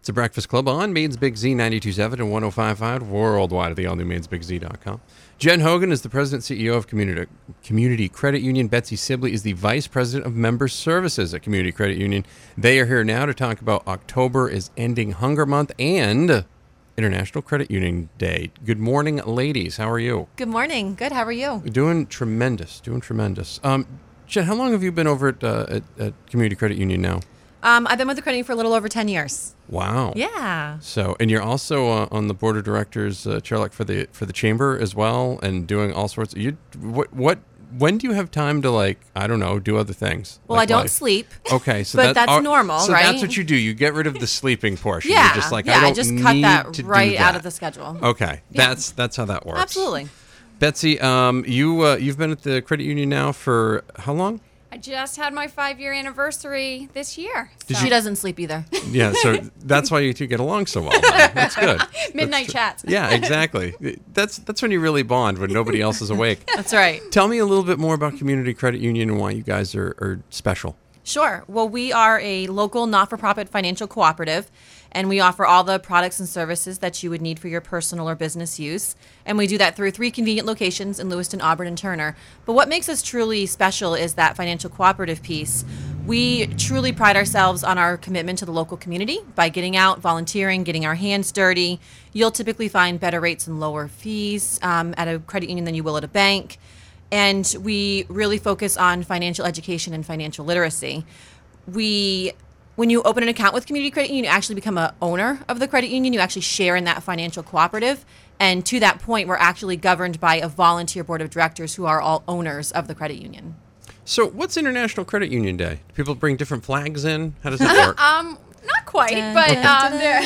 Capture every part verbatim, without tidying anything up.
It's the Breakfast Club on Maine's Big Z ninety-two point seven and one oh five point five worldwide at the all new mains big z dot com. Jen Hogan is the president and C E O of Community, Community Credit Union. Betsy Sibley is the vice president of member services at Community Credit Union. They are here now to talk about October is Ending Hunger Month and International Credit Union Day. Good morning, ladies. How are you? Good morning. Good. How are you? Doing tremendous. Doing tremendous. Um, Jen, how long have you been over at, uh, at, at Community Credit Union now? Um, I've been with the credit union for a little over ten years. Wow. Yeah. So, and you're also uh, on the board of directors, uh, Charlotte, for the for the chamber as well, and doing all sorts. You what what? When do you have time to, like, I don't know, do other things? Well, like I don't life? sleep. Okay, so but that, that's uh, normal, so right? So that's what you do. You get rid of the sleeping portion. Yeah. You're just like, yeah, I don't I just need cut that to right that. out of the schedule. Okay, yeah. that's that's how that works. Absolutely. Betsy, um, you uh, you've been at the credit union now for how long? I just had my five-year anniversary this year. So. She doesn't sleep either. Yeah, so that's why you two get along so well. That's good. Midnight that's, chats. Yeah, exactly. That's that's when you really bond, when nobody else is awake. That's right. Tell me a little bit more about Community Credit Union and why you guys are, are special. Sure. Well, we are a local not-for-profit financial cooperative, and we offer all the products and services that you would need for your personal or business use. And we do that through three convenient locations in Lewiston, Auburn, and Turner. But what makes us truly special is that financial cooperative piece. We truly pride ourselves on our commitment to the local community by getting out, volunteering, getting our hands dirty. You'll typically find better rates and lower fees um, at a credit union than you will at a bank. And we really focus on financial education and financial literacy. We, when you open an account with Community Credit Union, you actually become an owner of the credit union. You actually share in that financial cooperative. And to that point, we're actually governed by a volunteer board of directors who are all owners of the credit union. So what's International Credit Union Day? Do people bring different flags in? How does that work? um, Not quite, dun, but um, there,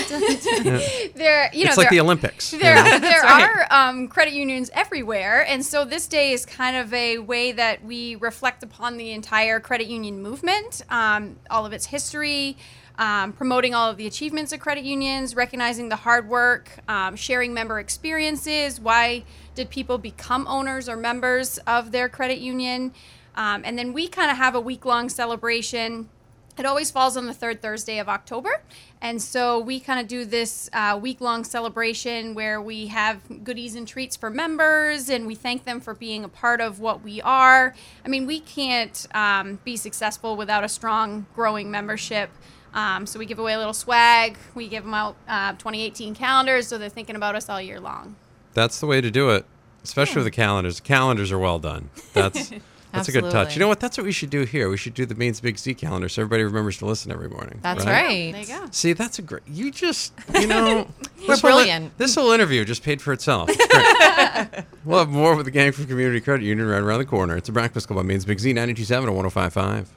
there, you know, it's like the Olympics. There, you know? there right. are um, credit unions everywhere, and so this day is kind of a way that we reflect upon the entire credit union movement, um, all of its history, um, promoting all of the achievements of credit unions, recognizing the hard work, um, sharing member experiences. Why did people become owners or members of their credit union? Um, and then we kind of have a week-long celebration. It always falls on the third Thursday of October, and so we kind of do this uh, week-long celebration where we have goodies and treats for members, and we thank them for being a part of what we are. I mean, we can't um, be successful without a strong, growing membership, um, so we give away a little swag. We give them out uh, twenty eighteen calendars, so they're thinking about us all year long. That's the way to do it, especially yeah. with the calendars. Calendars are well done. That's... That's Absolutely. a good touch. You know what? That's what we should do here. We should do the Maine's Big Z calendar so everybody remembers to listen every morning. That's right. right. There you go. See, that's a great... You just, you know... We're brilliant. Whole, this whole interview just paid for itself. It's we'll have more with the gang from Community Credit Union right around the corner. It's a Breakfast Club on Maine's Big Z, ninety-two point seven and one oh five point five.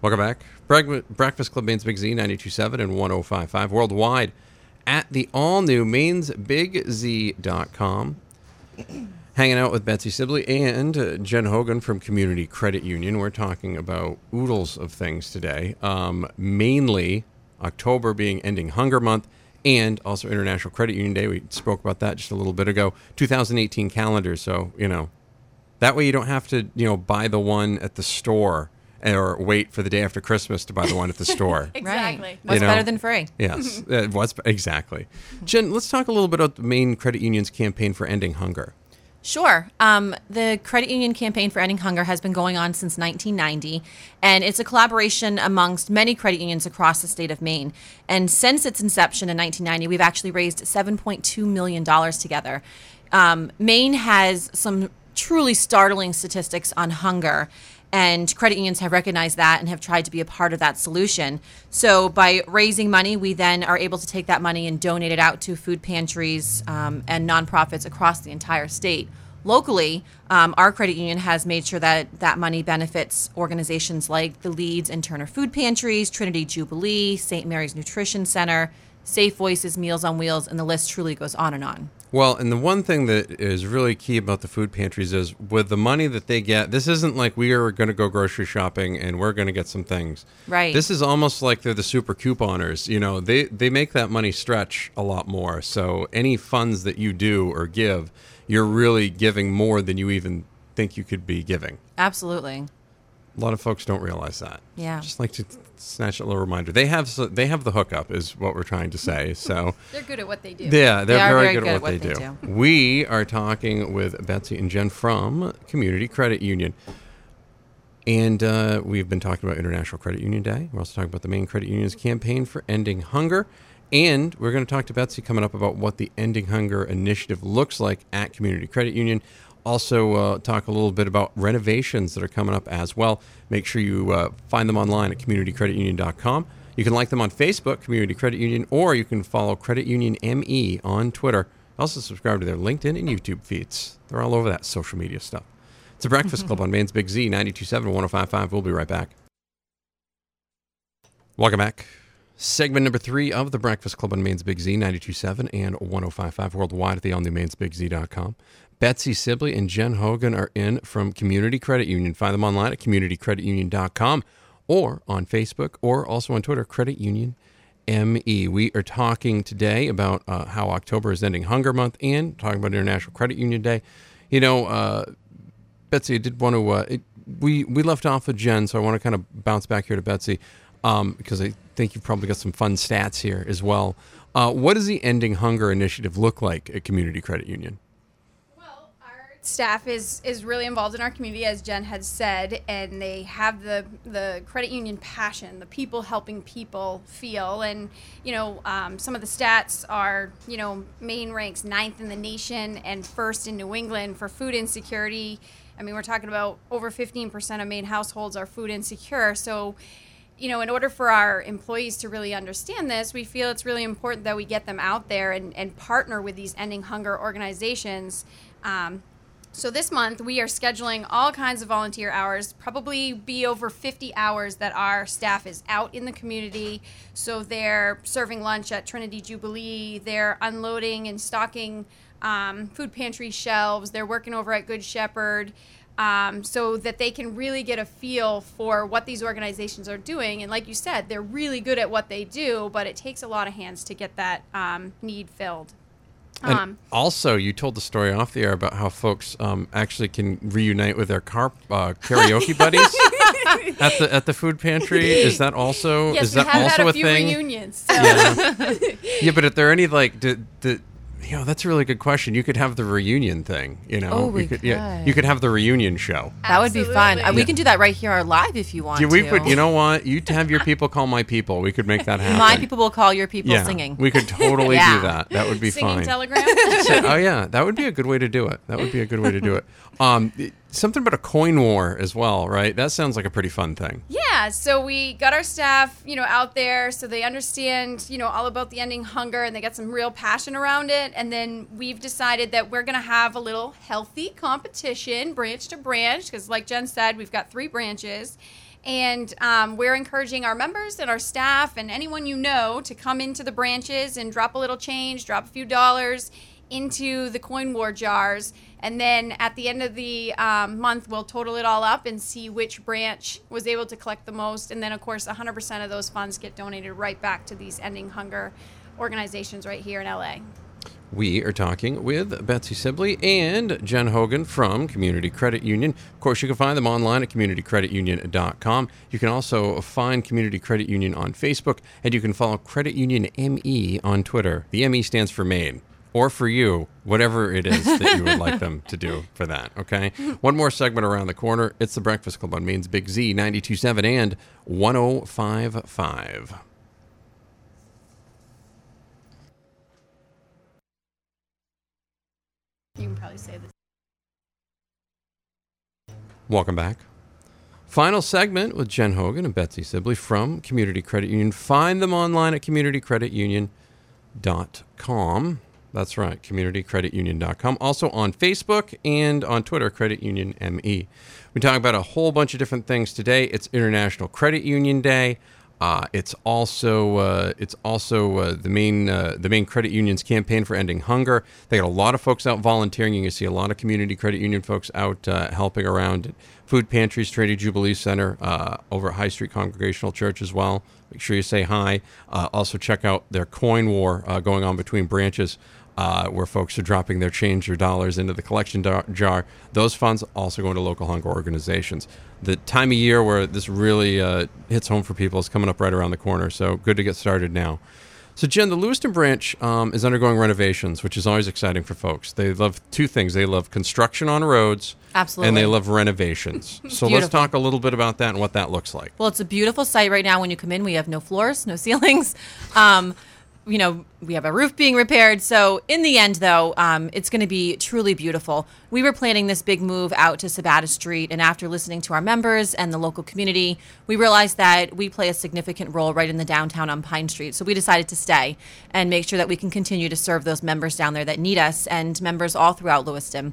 Welcome back. Breakfast Club, Maine's Big Z, ninety-two point seven and one oh five point five worldwide. At the all-new mains big z dot com. Hanging out with Betsy Sibley and uh, Jen Hogan from Community Credit Union. We're talking about oodles of things today, um, mainly October being Ending Hunger Month and also International Credit Union Day. We spoke about that just a little bit ago. twenty eighteen calendar, so, you know, that way you don't have to, you know, buy the one at the store or wait for the day after Christmas to buy the one at the store. Exactly. Right. What's you know? better than free? Yes. uh, what's Exactly. Jen, let's talk a little bit about the Maine Credit Union's campaign for ending hunger. Sure. Um, the Credit Union Campaign for Ending Hunger has been going on since nineteen ninety, and it's a collaboration amongst many credit unions across the state of Maine. And since its inception in nineteen ninety, we've actually raised seven point two million dollars together. Um, Maine has some truly startling statistics on hunger, and credit unions have recognized that and have tried to be a part of that solution. So by raising money, we then are able to take that money and donate it out to food pantries um, and nonprofits across the entire state. Locally, um, our credit union has made sure that that money benefits organizations like the Leeds and Turner Food Pantries, Trinity Jubilee, Saint Mary's Nutrition Center, Safe Voices, Meals on Wheels, and the list truly goes on and on. Well, and the one thing that is really key about the food pantries is with the money that they get, this isn't like we are going to go grocery shopping and we're going to get some things. Right. This is almost like they're the super couponers. You know, they, they make that money stretch a lot more. So any funds that you do or give, you're really giving more than you even think you could be giving. Absolutely. A lot of folks don't realize that. Yeah. Just like to snatch a little reminder. They have they have the hookup is what we're trying to say. So they're good at what they do. Yeah, they're they are very, very good, good at what, at what they, they do. do. We are talking with Betsy and Jen from Community Credit Union. And uh, we've been talking about International Credit Union Day. We're also talking about the Maine Credit Union's campaign for ending hunger. And we're going to talk to Betsy coming up about what the Ending Hunger initiative looks like at Community Credit Union. Also uh, talk a little bit about renovations that are coming up as well. Make sure you uh, find them online at community credit union dot com. You can like them on Facebook, Community Credit Union, or you can follow Credit Union M E on Twitter. Also subscribe to their LinkedIn and YouTube feeds. They're all over that social media stuff. It's a Breakfast Club on Maine's Big Z, ninety-two point seven, one oh five point five. We'll be right back. Welcome back. Segment number three of the Breakfast Club on Maine's Big Z, ninety-two point seven and one oh five point five worldwide at the on the maine's big z dot com. Betsy Sibley and Jen Hogan are in from Community Credit Union. Find them online at community credit union dot com or on Facebook or also on Twitter, Credit Union M E. We are talking today about uh, how October is ending Hunger Month and talking about International Credit Union Day. You know, uh, Betsy, I did want to, uh, it, we, we left off with Jen, so I want to kind of bounce back here to Betsy um, because I think you've probably got some fun stats here as well. Uh, what does the Ending Hunger initiative look like at Community Credit Union? Staff is is really involved in our community, as Jen had said, and they have the the credit union passion, the people helping people feel. And you know, um, some of the stats are, you know, Maine ranks ninth in the nation and first in New England for food insecurity. I mean, we're talking about over fifteen percent of Maine households are food insecure. So, you know, in order for our employees to really understand this, we feel it's really important that we get them out there and, and partner with these Ending Hunger organizations. Um, So this month, we are scheduling all kinds of volunteer hours, probably be over fifty hours that our staff is out in the community. So they're serving lunch at Trinity Jubilee, they're unloading and stocking um, food pantry shelves, they're working over at Good Shepherd, um, so that they can really get a feel for what these organizations are doing. And like you said, they're really good at what they do, but it takes a lot of hands to get that um, need filled. And um, also, you told the story off the air about how folks um, actually can reunite with their car, uh, karaoke buddies at the at the food pantry. Is that also yes, is that also a, a few thing? Reunions, so. Yeah. Yeah, but if there are any like the the you know, that's a really good question. You could have the reunion thing. You know, oh, we you could, could. Yeah, you could have the reunion show. That Absolutely. would be fun. Yeah. We can do that right here, our live, if you want. Yeah, we to. Would. You know what? You have your people call my people. We could make that happen. My people will call your people yeah, singing. We could totally yeah. do that. That would be singing fine. Singing telegram. So, oh yeah, that would be a good way to do it. That would be a good way to do it. Um, it something about a coin war as well, right? That sounds like a pretty fun thing. Yeah, so we got our staff, you know, out there so they understand, you know, all about the Ending Hunger, and they got some real passion around it. And then we've decided that we're going to have a little healthy competition, branch to branch, because like Jen said, we've got three branches. And um, we're encouraging our members and our staff and anyone you know to come into the branches and drop a little change, drop a few dollars into the coin war jars, and then at the end of the um, month we'll total it all up and see which branch was able to collect the most. And then of course one hundred percent of those funds get donated right back to these Ending Hunger organizations right here in L A. We are talking with Betsy Sibley and Jen Hogan from Community Credit Union. Of course, you can find them online at community credit union dot com. You can also find Community Credit Union on Facebook, and you can follow Credit Union M E on Twitter. The M E stands for Maine. Or for you, whatever it is that you would like them to do for that, okay? One more segment around the corner. It's the Breakfast Club on Maine's Big Z, ninety-two point seven and one oh five point five. You can probably say this. Welcome back. Final segment with Jen Hogan and Betsy Sibley from Community Credit Union. Find them online at community credit union dot com. That's right, community credit union dot com. Also on Facebook and on Twitter, Credit Union M E. We talk about a whole bunch of different things today. It's International Credit Union Day. Uh, it's also uh, it's also uh, the Maine uh, the Maine Credit Union's campaign for ending hunger. They got a lot of folks out volunteering. You can see a lot of Community Credit Union folks out uh, helping around at food pantries, Trinity Jubilee Center, uh, over at High Street Congregational Church as well. Make sure you say hi. Uh, also check out their coin war uh, going on between branches. uh, where folks are dropping their change or dollars into the collection jar. Those funds also go into local hunger organizations. The time of year where this really uh, hits home for people is coming up right around the corner, so good to get started now. So, Jen, the Lewiston branch um, is undergoing renovations, which is always exciting for folks. They love two things. They love construction on roads. Absolutely. And they love renovations. So let's talk a little bit about that and what that looks like. Well, it's a beautiful site right now. When you come in, we have no floors, no ceilings. Um, you know, we have a roof being repaired. So in the end, though, um, it's going to be truly beautiful. We were planning this big move out to Sabata Street, and after listening to our members and the local community, we realized that we play a significant role right in the downtown on Pine Street. So we decided to stay and make sure that we can continue to serve those members down there that need us, and members all throughout Lewiston.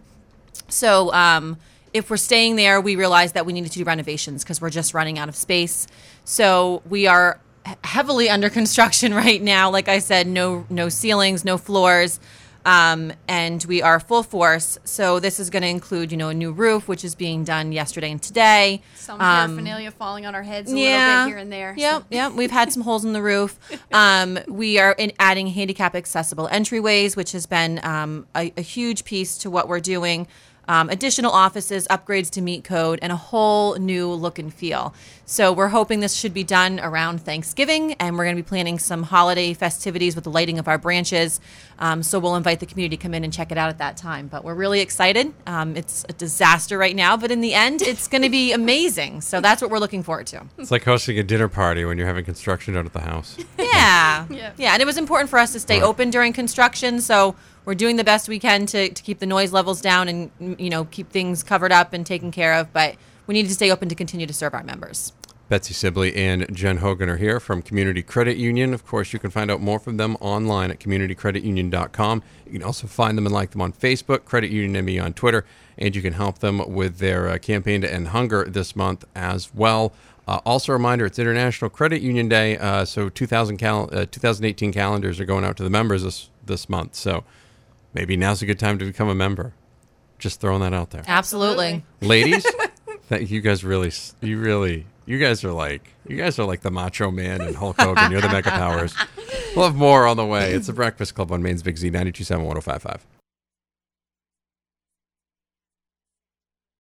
So um, if we're staying there, we realized that we needed to do renovations because we're just running out of space. So we are heavily under construction right now. Like I said, no no ceilings, no floors, um, and we are full force. So this is going to include, you know, a new roof, which is being done yesterday and today. Some um, paraphernalia falling on our heads a yeah, little bit here and there. Yep, so. yep. We've had some holes in the roof. Um, we are in adding handicap accessible entryways, which has been um, a, a huge piece to what we're doing. Um, additional offices, upgrades to meet code, and a whole new look and feel. So we're hoping this should be done around Thanksgiving, and we're going to be planning some holiday festivities with the lighting of our branches. Um, so we'll invite the community to come in and check it out at that time. But we're really excited. Um, it's a disaster right now, but in the end, it's going to be amazing. So that's what we're looking forward to. It's like hosting a dinner party when you're having construction done at the house. Yeah. yeah. Yeah, and it was important for us to stay right. open during construction, so we're doing the best we can to, to keep the noise levels down and, you know, keep things covered up and taken care of. But we need to stay open to continue to serve our members. Betsy Sibley and Jen Hogan are here from Community Credit Union. Of course, you can find out more from them online at community credit union dot com. You can also find them and like them on Facebook, Credit Union M E on Twitter. And you can help them with their uh, campaign to end hunger this month as well. Uh, also a reminder, it's International Credit Union Day. Uh, so two thousand cal- uh, twenty eighteen calendars are going out to the members this, this month. So maybe now's a good time to become a member. Just throwing that out there. Absolutely. Ladies, that you guys really, you really, you guys are like, you guys are like the Macho Man and Hulk Hogan. You're the Mega Powers. We'll have more on the way. It's the Breakfast Club on Maine's Big Z, ninety-two point seven, one oh five point five.